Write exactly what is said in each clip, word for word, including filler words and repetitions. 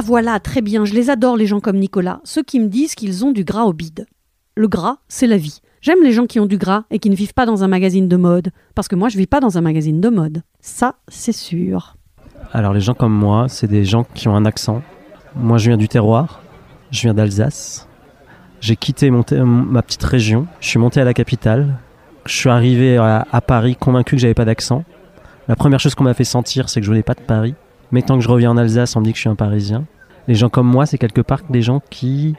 Ah voilà, très bien, je les adore les gens comme Nicolas, ceux qui me disent qu'ils ont du gras au bide. Le gras, c'est la vie. J'aime les gens qui ont du gras et qui ne vivent pas dans un magazine de mode, parce que moi je vis pas dans un magazine de mode. Ça, c'est sûr. Alors les gens comme moi, c'est des gens qui ont un accent. Moi je viens du terroir, je viens d'Alsace. J'ai quitté mon t- ma petite région, je suis monté à la capitale. Je suis arrivé à, à Paris convaincu que j'avais pas d'accent. La première chose qu'on m'a fait sentir, c'est que je venais pas de Paris. Mais tant que je reviens en Alsace, on me dit que je suis un Parisien. Les gens comme moi, c'est quelque part des gens qui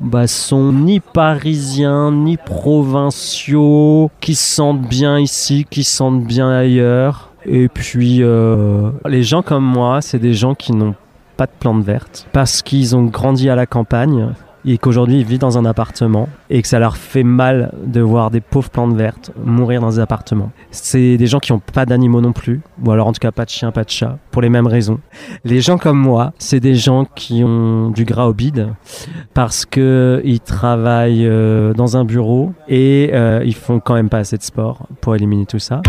bah, sont ni parisiens, ni provinciaux, qui se sentent bien ici, qui se sentent bien ailleurs. Et puis, euh, les gens comme moi, c'est des gens qui n'ont pas de plantes vertes parce qu'ils ont grandi à la campagne et qu'aujourd'hui, ils vivent dans un appartement et que ça leur fait mal de voir des pauvres plantes vertes mourir dans des appartements. C'est des gens qui n'ont pas d'animaux non plus, ou alors en tout cas pas de chiens, pas de chats, pour les mêmes raisons. Les gens comme moi, c'est des gens qui ont du gras au bide parce qu'ils travaillent dans un bureau et ils font quand même pas assez de sport pour éliminer tout ça.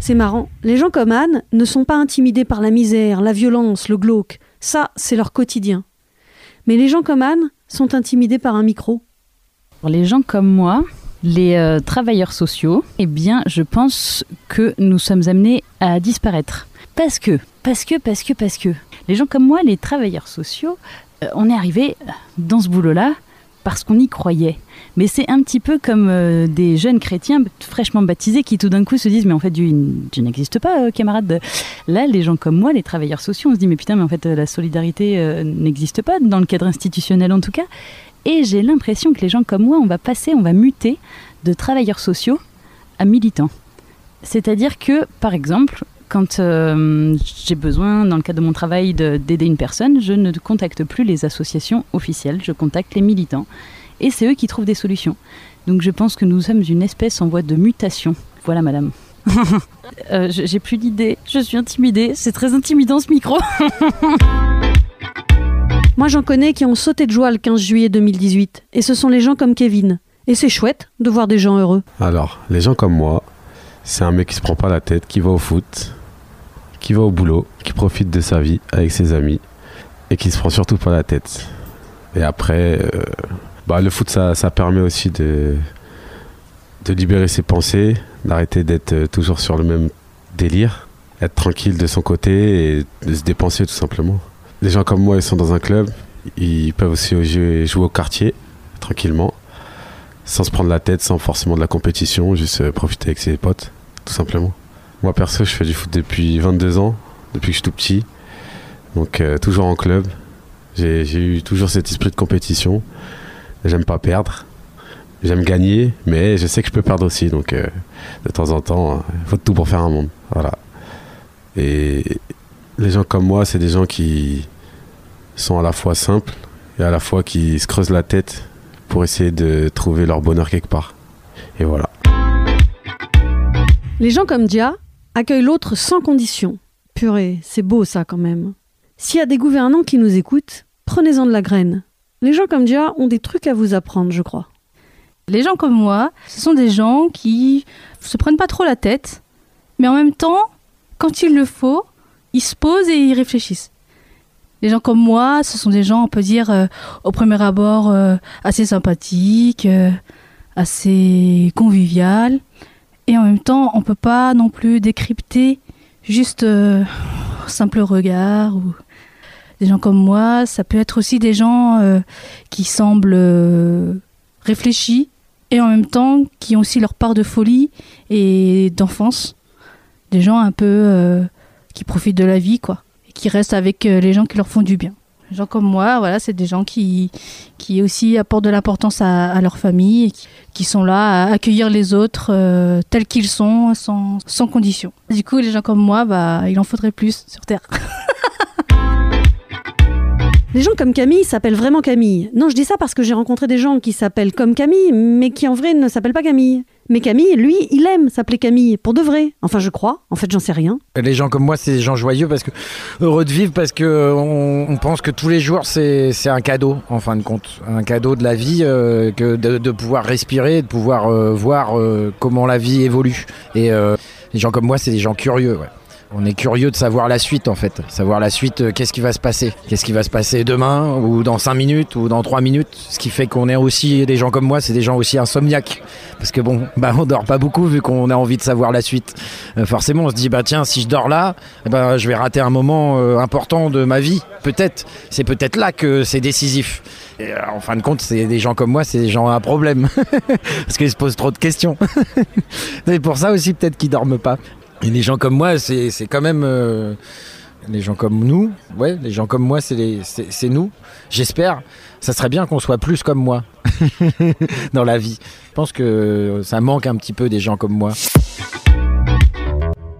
C'est marrant, les gens comme Anne ne sont pas intimidés par la misère, la violence, le glauque. Ça, c'est leur quotidien. Mais les gens comme Anne sont intimidés par un micro. Pour les gens comme moi, les euh, travailleurs sociaux, eh bien, je pense que nous sommes amenés à disparaître. Parce que, parce que, parce que, parce que. Les gens comme moi, les travailleurs sociaux, euh, on est arrivés dans ce boulot-là parce qu'on y croyait. Mais c'est un petit peu comme euh, des jeunes chrétiens fraîchement baptisés qui tout d'un coup se disent « Mais en fait, tu, tu n'existes pas, euh, camarade !» Là, les gens comme moi, les travailleurs sociaux, on se dit « Mais putain, mais en fait, la solidarité euh, n'existe pas, dans le cadre institutionnel en tout cas. » Et j'ai l'impression que les gens comme moi, on va passer, on va muter de travailleurs sociaux à militants. C'est-à-dire que, par exemple, quand euh, j'ai besoin, dans le cadre de mon travail, de, d'aider une personne, je ne contacte plus les associations officielles, je contacte les militants. Et c'est eux qui trouvent des solutions. Donc je pense que nous sommes une espèce en voie de mutation. Voilà, madame. euh, j'ai plus d'idées, je suis intimidée. C'est très intimidant, ce micro. Moi, j'en connais qui ont sauté de joie le quinze juillet deux mille dix-huit. Et ce sont les gens comme Kevin. Et c'est chouette de voir des gens heureux. Alors, les gens comme moi, c'est un mec qui se prend pas la tête, qui va au foot, qui va au boulot, qui profite de sa vie avec ses amis et qui se prend surtout pas la tête. Et après, euh, bah, le foot, ça, ça permet aussi de, de libérer ses pensées, d'arrêter d'être toujours sur le même délire, être tranquille de son côté et de se dépenser tout simplement. Les gens comme moi, ils sont dans un club, ils peuvent aussi jouer, jouer au quartier, tranquillement, sans se prendre la tête, sans forcément de la compétition, juste profiter avec ses potes, tout simplement. Moi perso, je fais du foot depuis vingt-deux ans, depuis que je suis tout petit, donc euh, toujours en club. J'ai, j'ai eu toujours cet esprit de compétition. J'aime pas perdre, j'aime gagner, mais je sais que je peux perdre aussi, donc euh, de temps en temps, il faut de tout pour faire un monde. Voilà. Et les gens comme moi, c'est des gens qui sont à la fois simples et à la fois qui se creusent la tête pour essayer de trouver leur bonheur quelque part. Et voilà. Les gens comme Dia accueillent l'autre sans condition. Purée, c'est beau ça quand même. S'il y a des gouvernants qui nous écoutent, prenez-en de la graine. Les gens comme Dia ont des trucs à vous apprendre, je crois. Les gens comme moi, ce sont des gens qui se prennent pas trop la tête, mais en même temps, quand il le faut, ils se posent et ils réfléchissent. Les gens comme moi, ce sont des gens, on peut dire, euh, au premier abord, euh, assez sympathiques, euh, assez conviviales. Et en même temps, on ne peut pas non plus décrypter juste euh, un simple regard ou... Des gens comme moi, ça peut être aussi des gens euh, qui semblent euh, réfléchis et en même temps qui ont aussi leur part de folie et d'enfance. Des gens un peu euh, qui profitent de la vie, quoi, et qui restent avec euh, les gens qui leur font du bien. Des gens comme moi, voilà, c'est des gens qui, qui aussi apportent de l'importance à, à leur famille et qui, qui sont là à accueillir les autres euh, tels qu'ils sont, sans, sans condition. Du coup, les gens comme moi, bah, il en faudrait plus sur Terre. Les gens comme Camille s'appellent vraiment Camille. Non, je dis ça parce que j'ai rencontré des gens qui s'appellent comme Camille, mais qui en vrai ne s'appellent pas Camille. Mais Camille, lui, il aime s'appeler Camille, pour de vrai. Enfin, je crois. En fait, j'en sais rien. Les gens comme moi, c'est des gens joyeux, parce que heureux de vivre, parce qu'on on pense que tous les jours, c'est, c'est un cadeau, en fin de compte. Un cadeau de la vie, euh, que de, de pouvoir respirer, de pouvoir euh, voir euh, comment la vie évolue. Et euh, les gens comme moi, c'est des gens curieux, ouais. On est curieux de savoir la suite en fait, savoir la suite, euh, qu'est-ce qui va se passer, qu'est-ce qui va se passer demain ou dans cinq minutes ou dans trois minutes, ce qui fait qu'on est aussi, des gens comme moi, c'est des gens aussi insomniaques, parce que bon, bah, on dort pas beaucoup vu qu'on a envie de savoir la suite. Euh, forcément on se dit, bah tiens, si je dors là, eh ben, je vais rater un moment euh, important de ma vie, peut-être, c'est peut-être là que c'est décisif. Et, euh, en fin de compte, c'est des gens comme moi, c'est des gens à problème, parce qu'ils se posent trop de questions. C'est pour ça aussi peut-être qu'ils dorment pas. Et les gens comme moi, c'est, c'est quand même... Euh, les gens comme nous, ouais, les gens comme moi, c'est, les, c'est, c'est nous. J'espère, ça serait bien qu'on soit plus comme moi dans la vie. Je pense que ça manque un petit peu des gens comme moi.